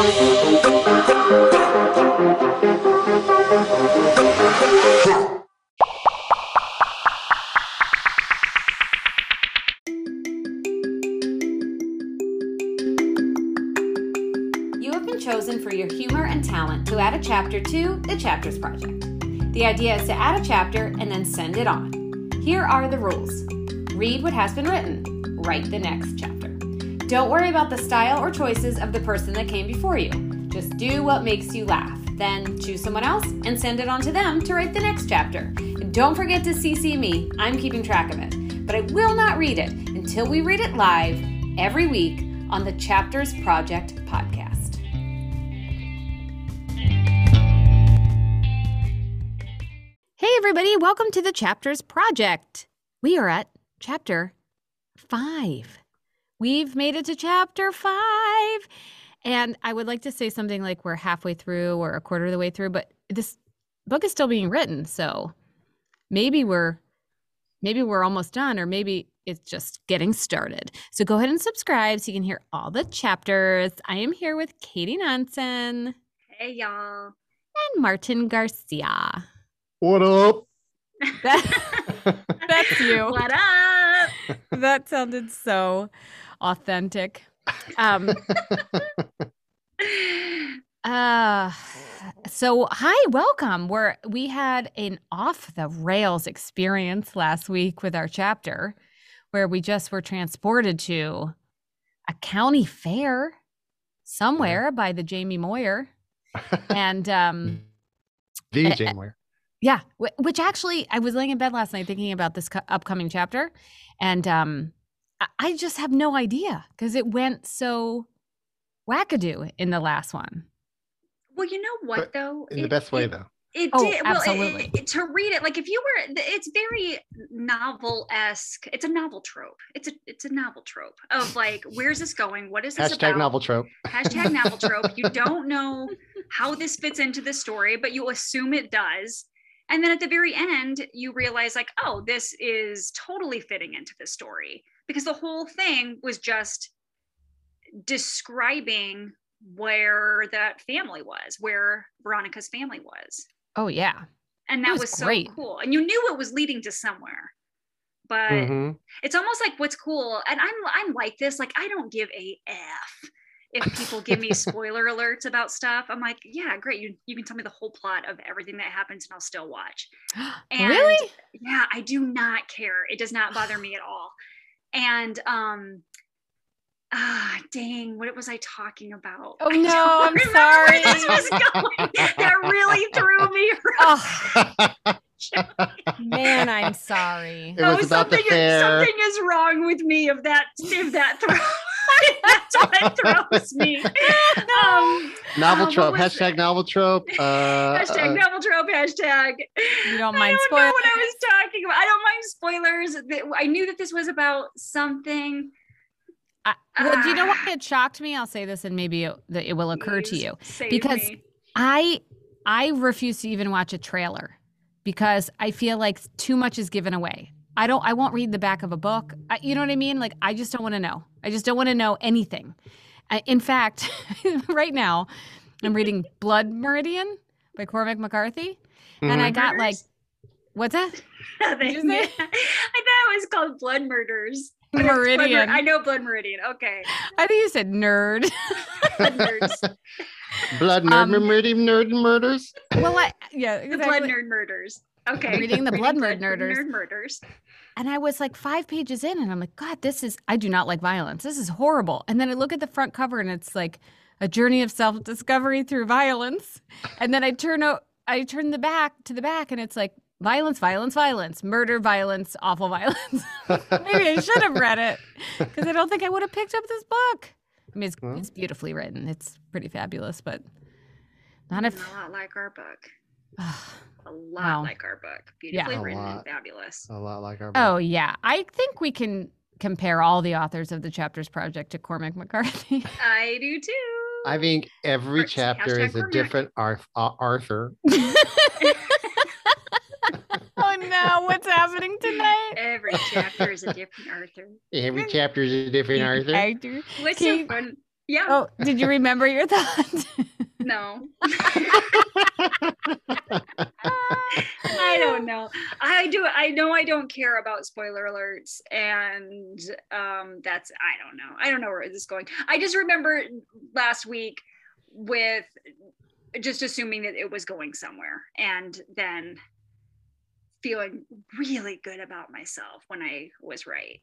You have been chosen for your humor and talent to add a chapter to the Chapters Project. The idea is to add a chapter and then send it on. Here are the rules. Read what has been written. Write the next chapter. Don't worry about the style or choices of the person that came before you. Just do what makes you laugh. Then choose someone else and send it on to them to write the next chapter. And don't forget to CC me. I'm keeping track of it. But I will not read it until we read it live every week on the Chapters Project Podcast. Hey everybody, welcome to the Chapters Project. We are at Chapter 5. We've made it to Chapter 5, and I would like to say something like we're halfway through or a quarter of the way through, but this book is still being written, so maybe we're almost done, or maybe it's just getting started. So go ahead and subscribe so you can hear all the chapters. I am here with Katie Nansen. Hey, y'all. And Martin Garcia. What up? That's you. What up? That sounded so authentic. So hi, welcome. We had an off the rails experience last week with our chapter where we just were transported to a county fair somewhere by the Jamie Moyer and the Jamie Moyer. Yeah, which actually I was laying in bed last night thinking about this upcoming chapter, and I just have no idea because it went so wackadoo in the last one. Well, you know what, but though? In the best way, though. It did. Absolutely. Well, to read it, like if you were, it's very novel-esque. It's a novel trope. It's a novel trope of like, where's this going? What is this about? Hashtag novel trope. You don't know how this fits into the story, but you assume it does. And then at the very end, you realize like, oh, this is totally fitting into the story because the whole thing was just describing where that family was, where Veronica's family was. Oh, yeah. And that was so great. Cool. And you knew it was leading to somewhere. But It's almost like what's cool. And I'm like this, like, I don't give a F if people give me spoiler alerts about stuff. I'm like, yeah, great. You can tell me the whole plot of everything that happens and I'll still watch. And really? Yeah, I do not care. It does not bother me at all. And dang, what was I talking about? Oh no, I'm sorry. Where this was going. That really threw me around. Oh. Man, I'm sorry. It was about the fair. Something is wrong with me if that throws. That's what throws me. Novel trope. Hashtag novel trope. Hashtag novel trope. Hashtag. You don't mind spoilers. I don't know what I was talking about. I don't mind spoilers. I knew that this was about something. Well, do you know what? It shocked me. I'll say this, and maybe it will occur to you, because me. I refuse to even watch a trailer because I feel like too much is given away. I won't read the back of a book. You know what I mean? Like, I just don't want to know. I just don't want to know anything. In fact, right now, I'm reading Blood Meridian by Cormac McCarthy, and I got like, what's that? Nothing. I thought it was called Blood Murders. Meridian. I know Blood Meridian. Okay. I think you said nerd. Nerds. Blood nerd, meridian nerd murders. Well, yeah, exactly. The blood nerd murders. Okay. Reading the blood nerd murders. And I was like 5 pages in, and I'm like, God, I do not like violence. This is horrible. And then I look at the front cover, and it's like a journey of self-discovery through violence. And then I turn to the back, and it's like, violence, violence, violence, murder, violence, awful violence. Maybe I should have read it because I don't think I would have picked up this book. I mean, it's beautifully written. It's pretty fabulous, but a lot like our book. A lot like our book. Beautifully written and fabulous. A lot like our book. Oh, yeah. I think we can compare all the authors of the Chapters Project to Cormac McCarthy. I do, too. I think every chapter is a different Arthur. Oh no, what's happening tonight? Every chapter is a different Arthur. What's so fun? Yeah. Oh, did you remember your thoughts? No. I don't know. I know I don't care about spoiler alerts, and that's, I don't know. I don't know where this is going. I just remember last week with just assuming that it was going somewhere, and then feeling really good about myself when I was right.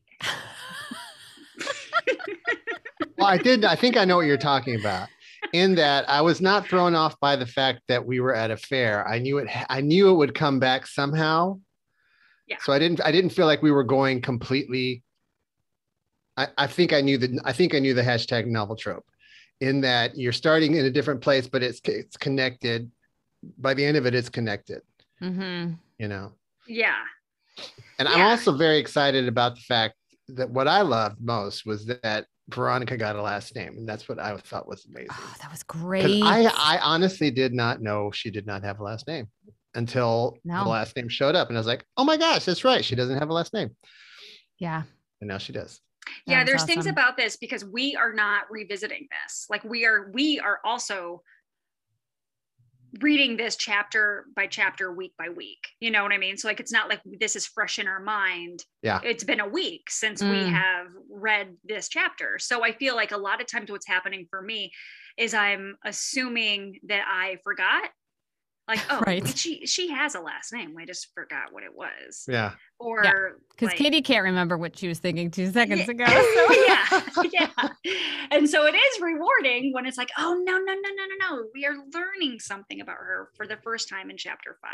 Well, I think I know what you're talking about. In that, I was not thrown off by the fact that we were at a fair. I knew it would come back somehow. Yeah. So I didn't feel like we were going completely. I think I knew the hashtag novel trope, in that you're starting in a different place, but it's connected. By the end of it, it's connected. Mm-hmm. You know. Yeah. And yeah. I'm also very excited about the fact that what I loved most was that Veronica got a last name, and that's what I thought was amazing. Oh, that was great. I honestly did not know she did not have a last name until the last name showed up, and I was like, oh my gosh, that's right, she doesn't have a last name. Yeah. And now she does. Yeah, there's awesome things about this, because we are not revisiting this. Like, we are also reading this chapter by chapter, week by week. You know what I mean? So like, it's not like this is fresh in our mind. Yeah. It's been a week since we have read this chapter. So I feel like a lot of times what's happening for me is I'm assuming that I forgot. Like, oh, right. she has a last name. I just forgot what it was. Yeah. Or because Katie can't remember what she was thinking 2 seconds ago. So. Yeah. And so it is rewarding when it's like, oh, no. We are learning something about her for the first time in chapter 5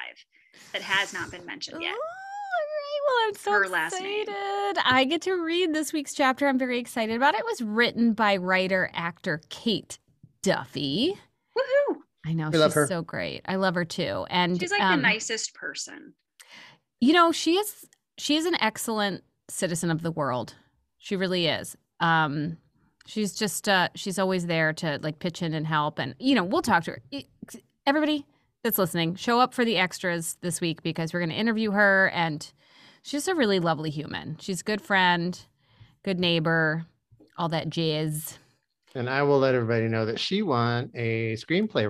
that has not been mentioned yet. Well, I'm so excited. I get to read this week's chapter. I'm very excited about it. It was written by writer-actor Kate Duffy. Woohoo! I know. She's so great. I love her too. And she's like the nicest person. You know, she is an excellent citizen of the world. She really is. She's just, she's always there to like pitch in and help. And, you know, we'll talk to her. Everybody that's listening, show up for the extras this week, because we're going to interview her. And she's a really lovely human. She's a good friend, good neighbor, all that jazz. And I will let everybody know that she won a pilot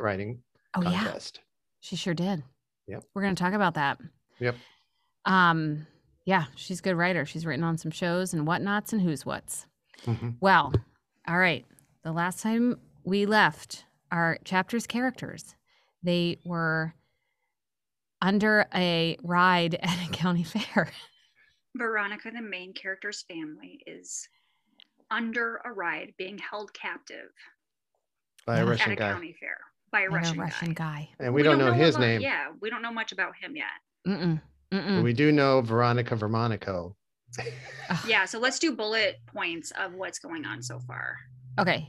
writing contest. Yeah. She sure did. Yep. We're going to talk about that. Yep. Yeah, she's a good writer. She's written on some shows and whatnots and who's whats. Mm-hmm. Well, all right. The last time we left our chapter's characters, they were under a ride at a county fair. Veronica, the main character's family, is under a ride being held captive by a Russian guy. At a county fair. By a Russian guy. And we don't know his name. Yeah, we don't know much about him yet. But we do know Veronica Vermonico. Yeah, so let's do bullet points of what's going on so far. Okay.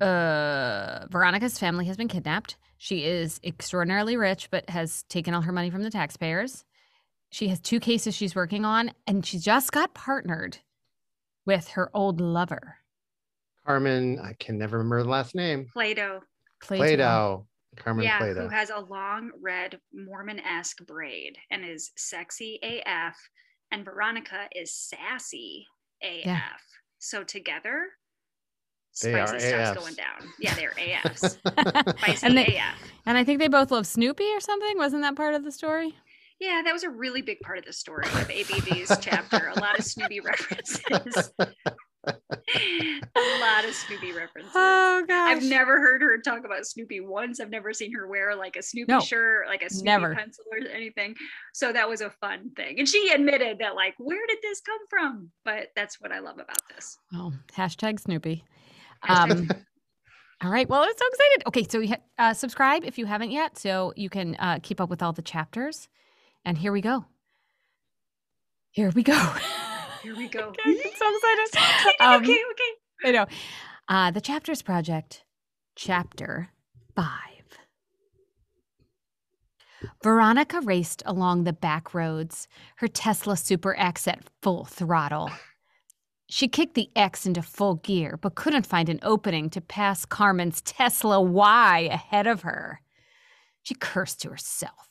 Veronica's family has been kidnapped. She is extraordinarily rich, but has taken all her money from the taxpayers. She has 2 cases she's working on, and she just got partnered with her old lover. Carmen, I can never remember the last name. Plato. Carmen Plato. Who has a long red Mormon-esque braid and is sexy AF, and Veronica is sassy AF. Yeah. So together, spicy stuff's AFs. Going down. Yeah, they're AFs. Spicy and AF. And I think they both love Snoopy or something. Wasn't that part of the story? Yeah, that was a really big part of the story of ABV's chapter. A lot of Snoopy references. Oh, gosh. I've never heard her talk about Snoopy once. I've never seen her wear like a Snoopy shirt, like a Snoopy pencil or anything. So that was a fun thing. And she admitted that, like, where did this come from? But that's what I love about this. Oh, hashtag Snoopy. All right. Well, I'm so excited. Okay, so subscribe if you haven't yet, so you can keep up with all the chapters. And here we go. Okay, I'm so excited. Okay. I know. The Chapters Project, Chapter 5. Veronica raced along the back roads, her Tesla Super X at full throttle. She kicked the X into full gear, but couldn't find an opening to pass Carmen's Tesla Y ahead of her. She cursed to herself.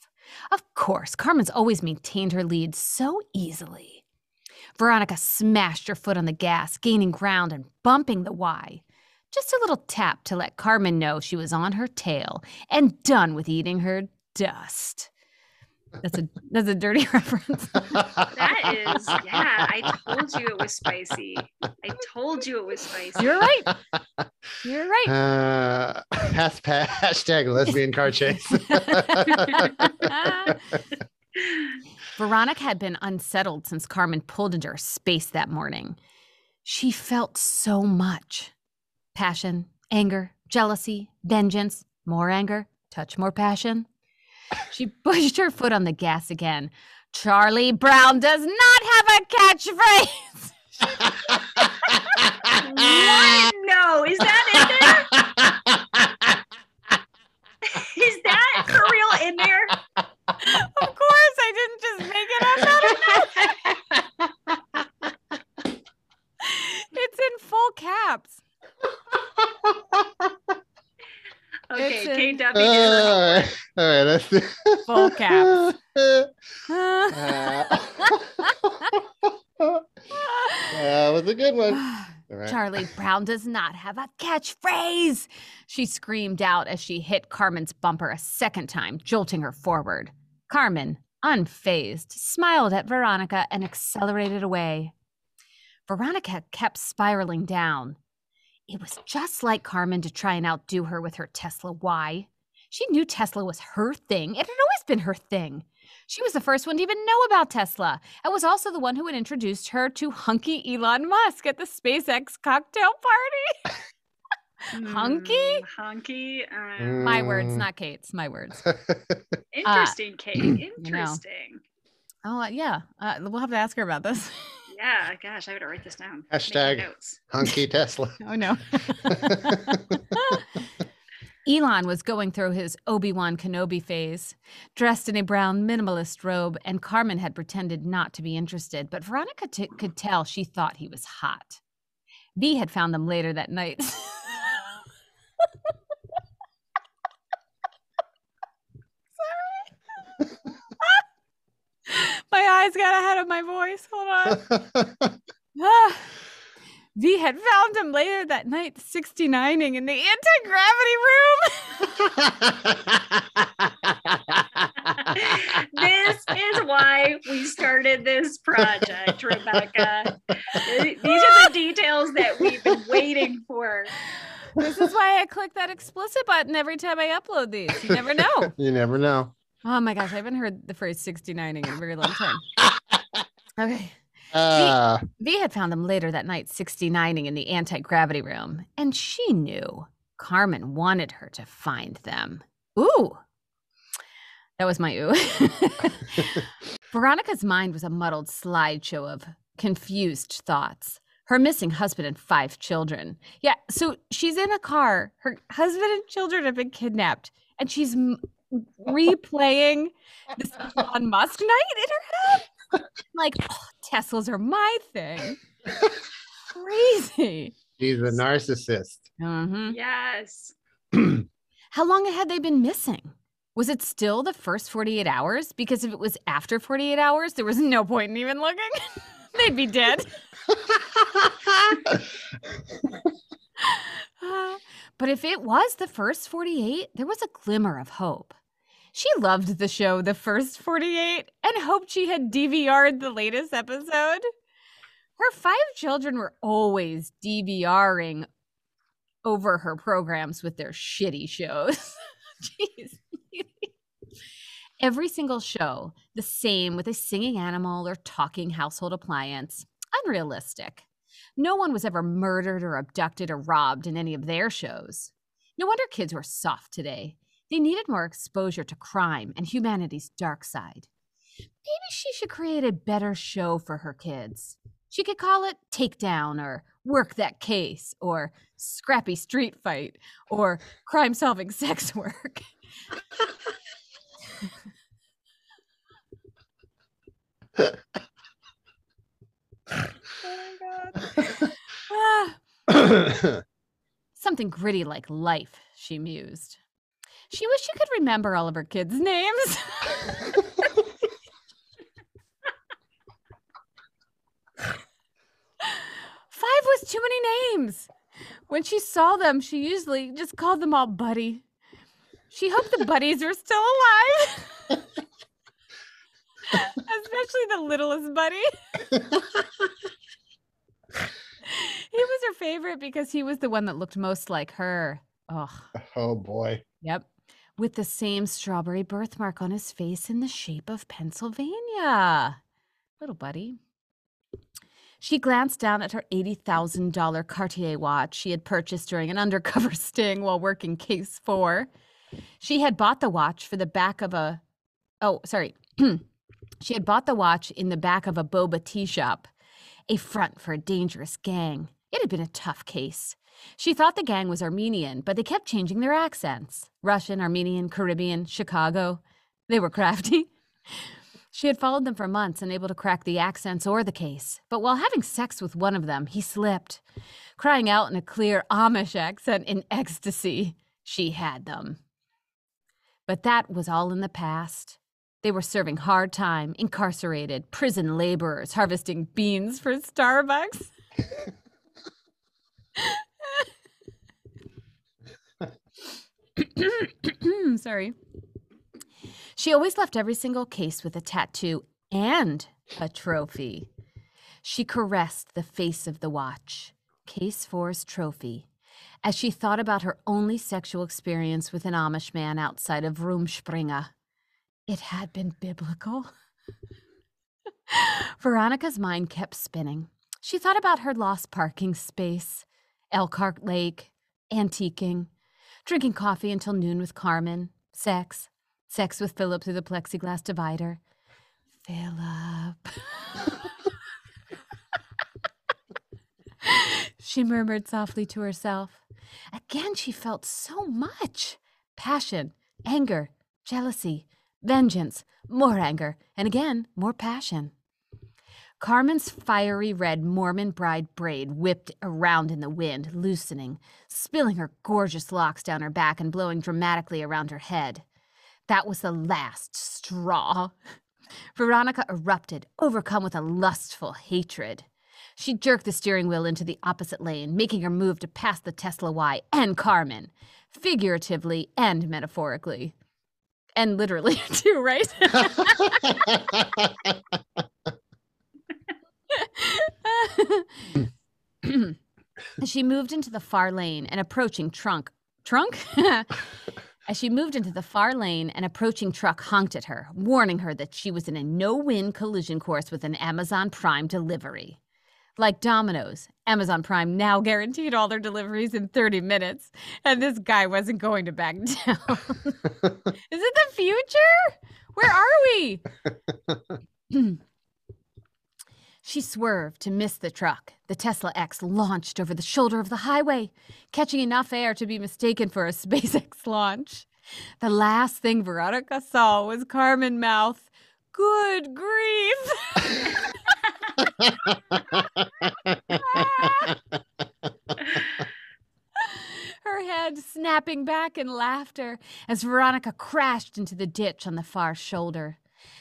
Of course, Carmen's always maintained her lead so easily. Veronica smashed her foot on the gas, gaining ground and bumping the Y. Just a little tap to let Carmen know she was on her tail and done with eating her dust. That's a dirty reference. That is, yeah, I told you it was spicy. You're right. Hashtag lesbian car chase. Veronica had been unsettled since Carmen pulled into her space that morning. She felt so much. Passion, anger, jealousy, vengeance, more anger, touch more passion. She pushed her foot on the gas again. Charlie Brown does not have a catchphrase. What? No, is that in there? Is that for real in there? Of course, I didn't just make it up. I don't know. It's in full caps. Okay, Kate Duffy. All right, let's do full caps. That was a good one. All right. Charlie Brown does not have a catchphrase, she screamed out as she hit Carmen's bumper a second time, jolting her forward. Carmen, unfazed, smiled at Veronica and accelerated away. Veronica kept spiraling down. It was just like Carmen to try and outdo her with her Tesla Y. She knew Tesla was her thing. It had always been her thing. She was the first one to even know about Tesla and was also the one who had introduced her to hunky Elon Musk at the SpaceX cocktail party. Hunky? My words, not Kate's. My words. Interesting, Kate. Interesting. You know. Oh, yeah. We'll have to ask her about this. Yeah, gosh, I better write this down. Hashtag hunky Tesla. Oh, no. Elon was going through his Obi-Wan Kenobi phase, dressed in a brown minimalist robe, and Carmen had pretended not to be interested, but Veronica could tell she thought he was hot. V had found them later that night. Sorry. My eyes got ahead of my voice. Hold on. V had found him later that night 69ing in the anti-gravity room. This is why we started this project, Rebecca. These are the details that we've been waiting for. This is why I click that explicit button every time I upload these. You never know. You never know. Oh my gosh, I haven't heard the phrase 69ing in a very long time. Okay. V had found them later that night 69ing in the anti-gravity room, and she knew Carmen wanted her to find them. Ooh. That was my ooh. Veronica's mind was a muddled slideshow of confused thoughts. Her missing husband and 5 children. Yeah, so she's in a car. Her husband and children have been kidnapped, and she's replaying this Elon Musk night in her head. Like, oh, Teslas are my thing. Crazy. She's a narcissist. Mm-hmm. Yes. How long had they been missing? Was it still the first 48 hours? Because if it was after 48 hours, there was no point in even looking. They'd be dead. But if it was the first 48, there was a glimmer of hope. She loved the show The First 48 and hoped she had DVR'd the latest episode. Her 5 children were always DVRing over her programs with their shitty shows. Jeez. Every single show, the same with a singing animal or talking household appliance. Unrealistic. No one was ever murdered or abducted or robbed in any of their shows. No wonder kids were soft today. They needed more exposure to crime and humanity's dark side. Maybe she should create a better show for her kids. She could call it Takedown or Work That Case or Scrappy Street Fight or Crime-Solving Sex Work. Oh my God. Something gritty like life, she mused. She wished she could remember all of her kids' names. Five was too many names. When she saw them, she usually just called them all Buddy. She hoped the buddies were still alive. Especially the littlest Buddy. He was her favorite because he was the one that looked most like her. Oh boy. Yep. With the same strawberry birthmark on his face in the shape of Pennsylvania. Little Buddy. She glanced down at her $80,000 Cartier watch she had purchased during an undercover sting while working case 4. She had bought the watch She had bought the watch in the back of a boba tea shop, a front for a dangerous gang. It had been a tough case. She thought the gang was Armenian, but they kept changing their accents. Russian, Armenian, Caribbean, Chicago. They were crafty. She had followed them for months, unable to crack the accents or the case. But while having sex with one of them, he slipped, crying out in a clear Amish accent in ecstasy. She had them. But that was all in the past. They were serving hard time, incarcerated, prison laborers, harvesting beans for Starbucks. Sorry. She always left every single case with a tattoo and a trophy. She caressed the face of the watch, Case 4's trophy, as she thought about her only sexual experience with an Amish man outside of Rumspringa. It had been biblical. Veronica's mind kept spinning. She thought about her lost parking space, Elkhart Lake, antiquing, drinking coffee until noon with Carmen, sex with Philip through the plexiglass divider. Philip. She murmured softly to herself. Again, she felt so much passion, anger, jealousy, vengeance, more anger, and again, more passion. Carmen's fiery red Mormon bride braid whipped around in the wind, loosening, spilling her gorgeous locks down her back and blowing dramatically around her head. That was the last straw. Veronica erupted, overcome with a lustful hatred. She jerked the steering wheel into the opposite lane, making her move to pass the Tesla Y and Carmen, figuratively and metaphorically. And literally, too, right? As she moved into the far lane, an approaching truck honked at her, warning her that she was in a no-win collision course with an Amazon Prime delivery. Like Domino's, Amazon Prime now guaranteed all their deliveries in 30 minutes, and this guy wasn't going to back down. Is it the future? Where are we? She swerved to miss the truck. The Tesla X launched over the shoulder of the highway, catching enough air to be mistaken for a SpaceX launch. The last thing Veronica saw was Carmen mouth, "Good grief!" Her head snapping back in laughter as Veronica crashed into the ditch on the far shoulder,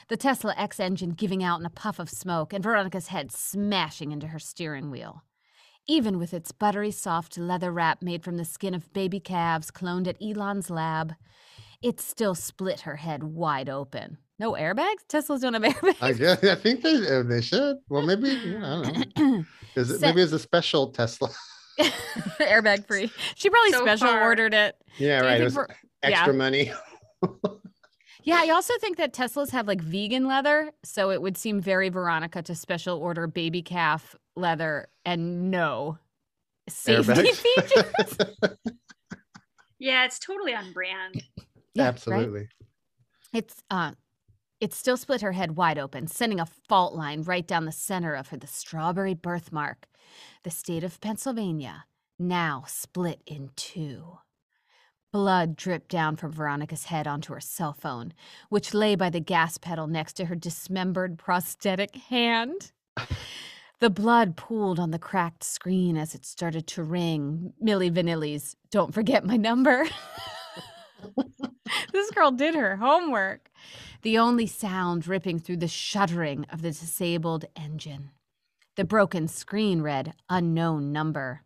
the Tesla X engine giving out in a puff of smoke and Veronica's head smashing into her steering wheel. Even with its buttery soft leather wrap made from the skin of baby calves cloned at Elon's lab, it still split her head wide open. No airbags? Teslas don't have airbags. I think they should. Well, maybe, I don't know. Maybe it's a special Tesla. Airbag free. She probably ordered it. Yeah, right. It was extra money. Yeah, I also think that Teslas have like vegan leather. So it would seem very Veronica to special order baby calf leather and no safety features. Yeah, it's totally on brand. Yeah, absolutely. Right? It still split her head wide open, sending a fault line right down the center of her, the strawberry birthmark. The state of Pennsylvania, now split in two. Blood dripped down from Veronica's head onto her cell phone, which lay by the gas pedal next to her dismembered prosthetic hand. The blood pooled on the cracked screen as it started to ring Milli Vanilli's "Don't Forget My Number." This girl did her homework. The only sound ripping through the shuddering of the disabled engine. The broken screen read unknown number.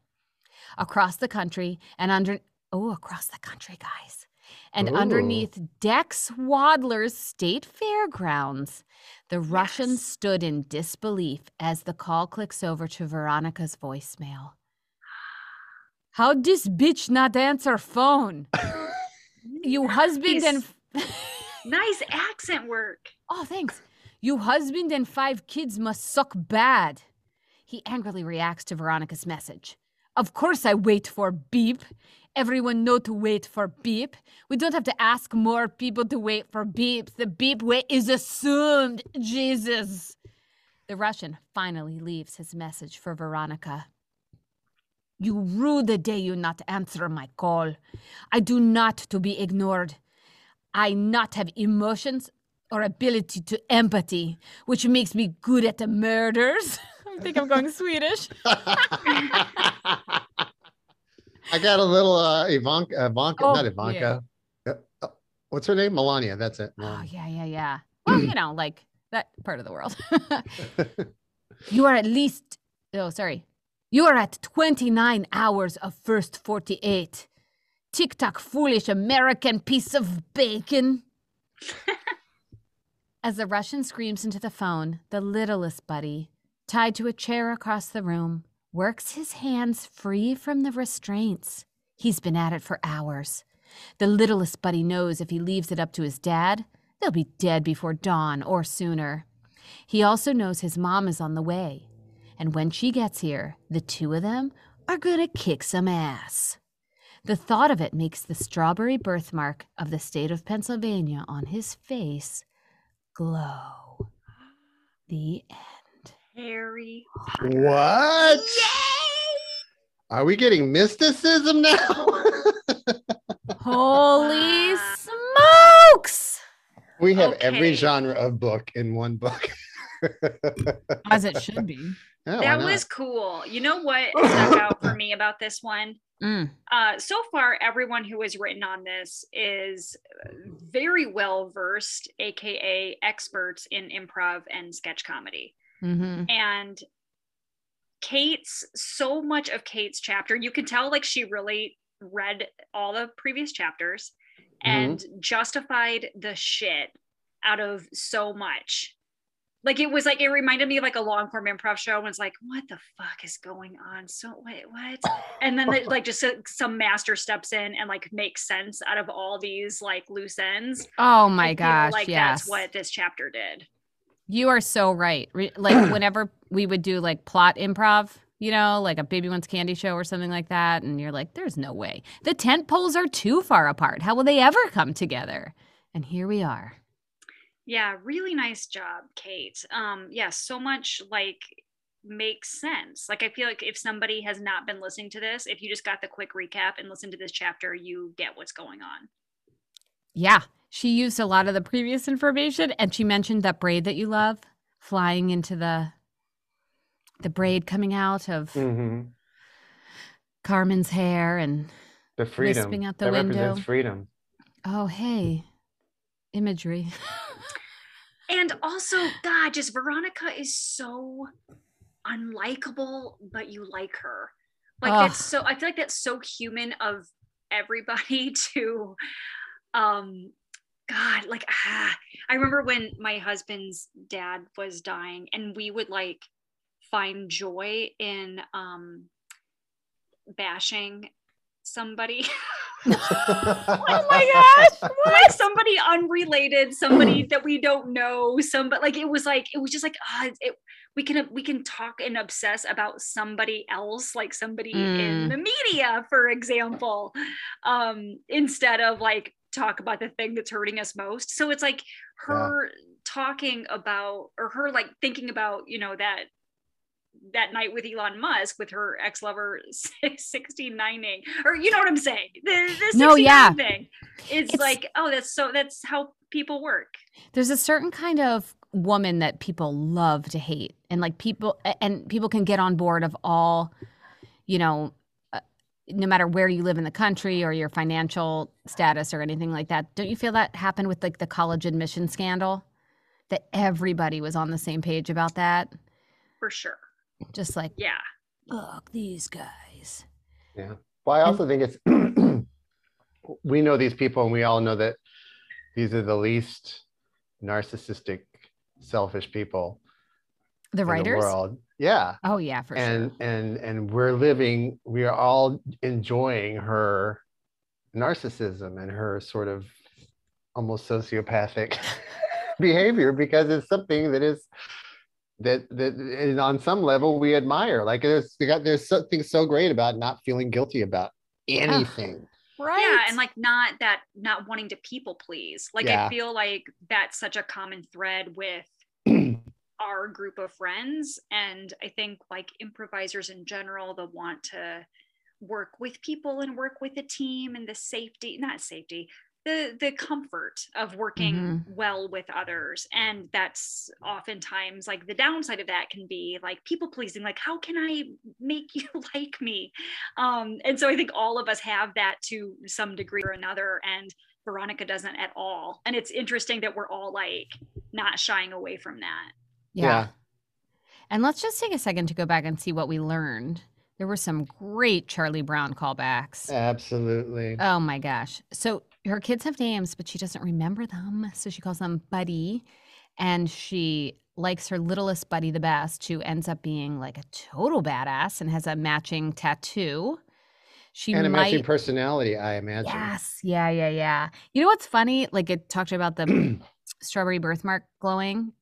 Across the country and under, oh, across the country, guys. And ooh, underneath Dex Wadler's state fairgrounds, the Russian stood in disbelief as the call clicks over to Veronica's voicemail. How'd this bitch not answer phone? You husband and... nice accent work. Oh, thanks. You husband and 5 kids must suck bad. He angrily reacts to Veronica's message. Of course I wait for beep. Everyone know to wait for beep. We don't have to ask more people to wait for beeps. The beep wait is assumed. Jesus. The Russian finally leaves his message for Veronica. You rue the day you not answer my call. I do not to be ignored. I not have emotions or ability to empathy, which makes me good at the murders. I think I'm going Swedish. I got a little Ivanka, not Ivanka. Yeah. What's her name? Melania. That's it. Melania. Oh, yeah. Well, you know, like that part of the world. You are at least, You are at 29 hours of first 48. TikTok foolish American piece of bacon. As the Russian screams into the phone, the littlest buddy, tied to a chair across the room, works his hands free from the restraints. He's been at it for hours. The littlest buddy knows if he leaves it up to his dad, they'll be dead before dawn or sooner. He also knows his mom is on the way. And when she gets here, the two of them are gonna kick some ass. The thought of it makes the strawberry birthmark of the state of Pennsylvania on his face glow. The end. Harry Potter. What? Yay! Are we getting mysticism now? Holy smokes! We have every genre of book in one book. As it should be. Yeah, that was cool. You know what stuck out for me about this one? So far, everyone who has written on this is very well versed, aka experts in improv and sketch comedy. Mm-hmm. And Kate's, so much of Kate's chapter, you can tell like she really read all the previous chapters and justified the shit out of so much. Like it was like, it reminded me of like a long form improv show and it's like, what the fuck is going on? So wait, what? And then like just some master steps in and like makes sense out of all these like loose ends. Oh my gosh. Like that's what this chapter did. You are so right. Like whenever we would do like plot improv, you know, like a Baby Wants Candy show or something like that. And you're like, there's no way. The tent poles are too far apart. How will they ever come together? And here we are. Yeah, really nice job, Kate. Yeah, so much like makes sense. Like I feel like if somebody has not been listening to this, if you just got the quick recap and listened to this chapter, you get what's going on. Yeah, she used a lot of the previous information and she mentioned that braid that you love flying into the braid coming out of Carmen's hair and the freedom wisping out the window. Represents freedom. Oh, hey. Imagery. And also, God, just Veronica is so unlikable, but you like her. Like that's so, I feel like that's so human of everybody to, God, like, I remember when my husband's dad was dying and we would like find joy in bashing somebody. Oh my gosh, what? Like somebody unrelated, somebody that we don't know, somebody like it was just like we can talk and obsess about somebody else, like somebody in the media, for example, instead of like talk about the thing that's hurting us most. So it's like her talking about, or her like thinking about, you know, that night with Elon Musk with her ex-lover 69ing, or you know what I'm saying, the 69 thing. It's like, oh, that's how people work. There's a certain kind of woman that people love to hate, and like people can get on board of all, you know, no matter where you live in the country or your financial status or anything like that. Don't you feel that happened with like the college admission scandal, that everybody was on the same page about that? For sure. Just like, yeah, fuck these guys. Yeah. Well, I also think it's, we know these people and we all know that these are the least narcissistic, selfish people. The writers? In the world. Yeah. Oh yeah, for sure. And we are all enjoying her narcissism and her sort of almost sociopathic behavior, because it's something that is that is on some level we admire. Like there's something so great about not feeling guilty about anything. Right. Yeah, and like not wanting to people please. Like I feel like that's such a common thread with our group of friends, and I think like improvisers in general, the want to work with people and work with a team, and the comfort of working well with others. And that's oftentimes like the downside of that can be like people pleasing, like how can I make you like me? And so I think all of us have that to some degree or another, and Veronica doesn't at all. And it's interesting that we're all like not shying away from that. Yeah. And let's just take a second to go back and see what we learned. There were some great Charlie Brown callbacks. Absolutely. Oh my gosh. So her kids have names, but she doesn't remember them. So she calls them Buddy, and she likes her littlest Buddy the best, who ends up being like a total badass and has a matching tattoo. Matching personality, I imagine. Yes. Yeah. You know what's funny? Like it talked about the strawberry birthmark glowing.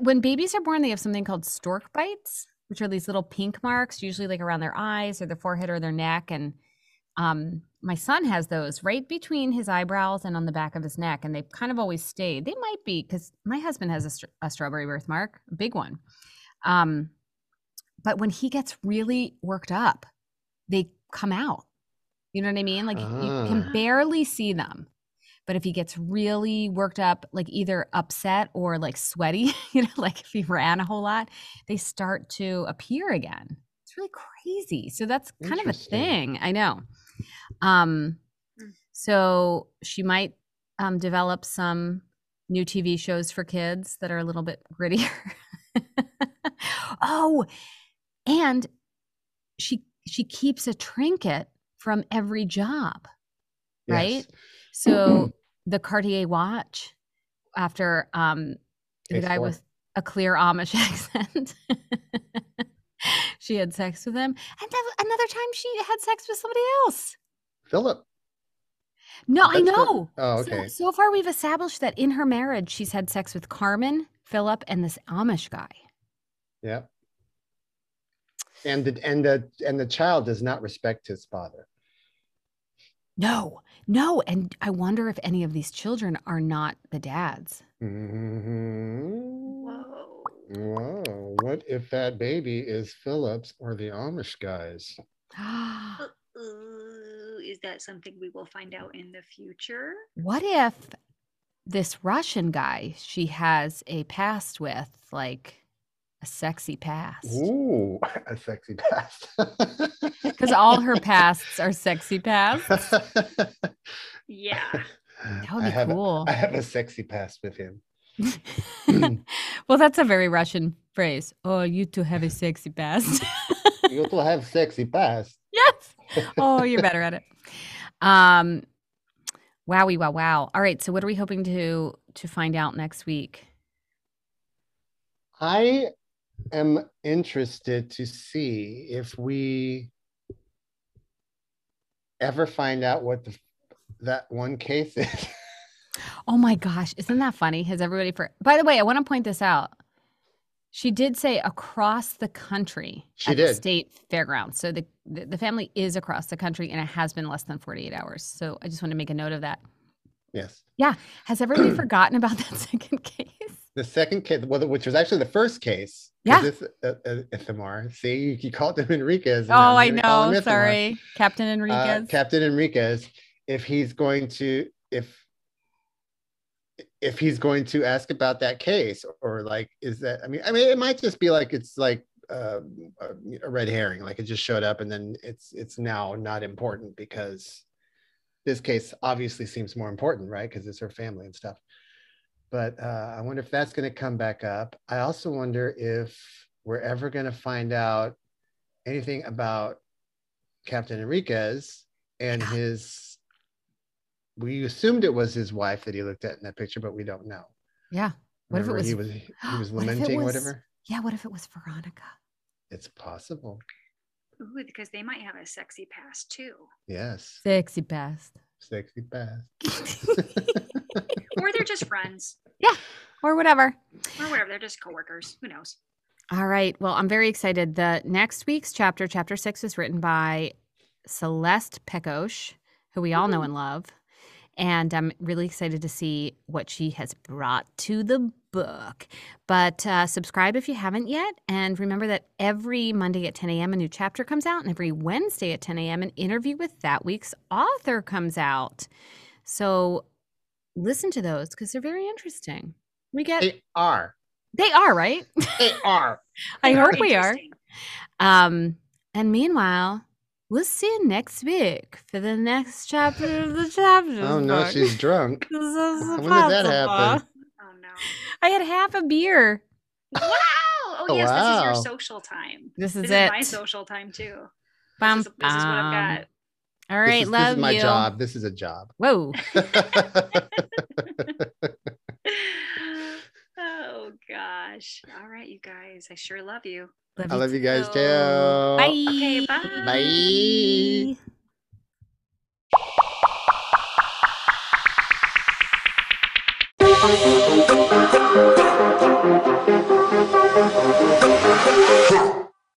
When babies are born, they have something called stork bites, which are these little pink marks, usually like around their eyes or their forehead or their neck. And my son has those right between his eyebrows and on the back of his neck. And they've kind of always stayed. They might be, because my husband has a strawberry birthmark, a big one. But when he gets really worked up, they come out. You know what I mean? Like you can barely see them. But if he gets really worked up, like either upset or like sweaty, you know, like if he ran a whole lot, they start to appear again. It's really crazy. So that's kind of a thing. I know. So she might develop some new TV shows for kids that are a little bit grittier. Oh, and she keeps a trinket from every job, right? Yes. So the Cartier watch after the guy with a clear Amish accent, she had sex with him. And another time she had sex with somebody else. Philip. No, that's I know. Oh, okay. So far we've established that in her marriage, she's had sex with Carmen, Philip, and this Amish guy. Yeah. And the child does not respect his father. No. And I wonder if any of these children are not the dads. Mm-hmm. Whoa. What if that baby is Phillips or the Amish guys? Is that something we will find out in the future? What if this Russian guy she has a past with, like a sexy past? Ooh, a sexy past. Because all her pasts are sexy pasts. Yeah. That would be cool. I have a sexy past with him. Well, that's a very Russian phrase. Oh, you two have a sexy past. You two have sexy past. Yes. Oh, you're better at it. Wowie, wow, wow. All right. So what are we hoping to find out next week? I'm interested to see if we ever find out what that one case is. Oh my gosh, isn't that funny? Has everybody By the way, I want to point this out. She did say across the country the state fairgrounds. So the family is across the country, and it has been less than 48 hours. So I just want to make a note of that. Yes. Yeah. Has everybody forgotten about that second case? The second case, which was actually the first case. Yeah. This, Ithamar. See, you called him Enriquez. Oh, I know. Sorry. Captain Enriquez. Captain Enriquez. If he's going to ask about that case, or like, is that, I mean, it might just be like, it's like a red herring. Like it just showed up and then it's now not important, because this case obviously seems more important, right? Because it's her family and stuff. But I wonder if that's going to come back up. I also wonder if we're ever going to find out anything about Captain Enriquez and his, we assumed it was his wife that he looked at in that picture, but we don't know. Yeah. What remember if it was, he was lamenting, whatever? Yeah. What if it was Veronica? It's possible. Ooh, because they might have a sexy past too. Yes. Sexy past. Sexy past. Or they're just friends. Yeah. Or whatever. Or whatever. They're just coworkers. Who knows? All right. Well, I'm very excited. The next week's chapter, chapter 6, is written by Celeste Pekosch, who we all know and love. And I'm really excited to see what she has brought to the book. But subscribe if you haven't yet. And remember that every Monday at 10 a.m. a new chapter comes out. And every Wednesday at 10 a.m. an interview with that week's author comes out. So listen to those because they're very interesting. We get... They are. They are, right? They are. I hope we are. And meanwhile, we'll see you next week for the next chapter of the chapter. Oh, no, she's drunk. When did that happen? Oh, no. I had half a beer. Wow. Oh, yes. Wow. This is your social time. This is my social time, too. Bum, this is what I've got. All right. Love you. This is my job. This is a job. Whoa. Oh, gosh. All right, you guys. I sure love you. I love you guys, too. Bye. Okay, bye. Bye. Bye.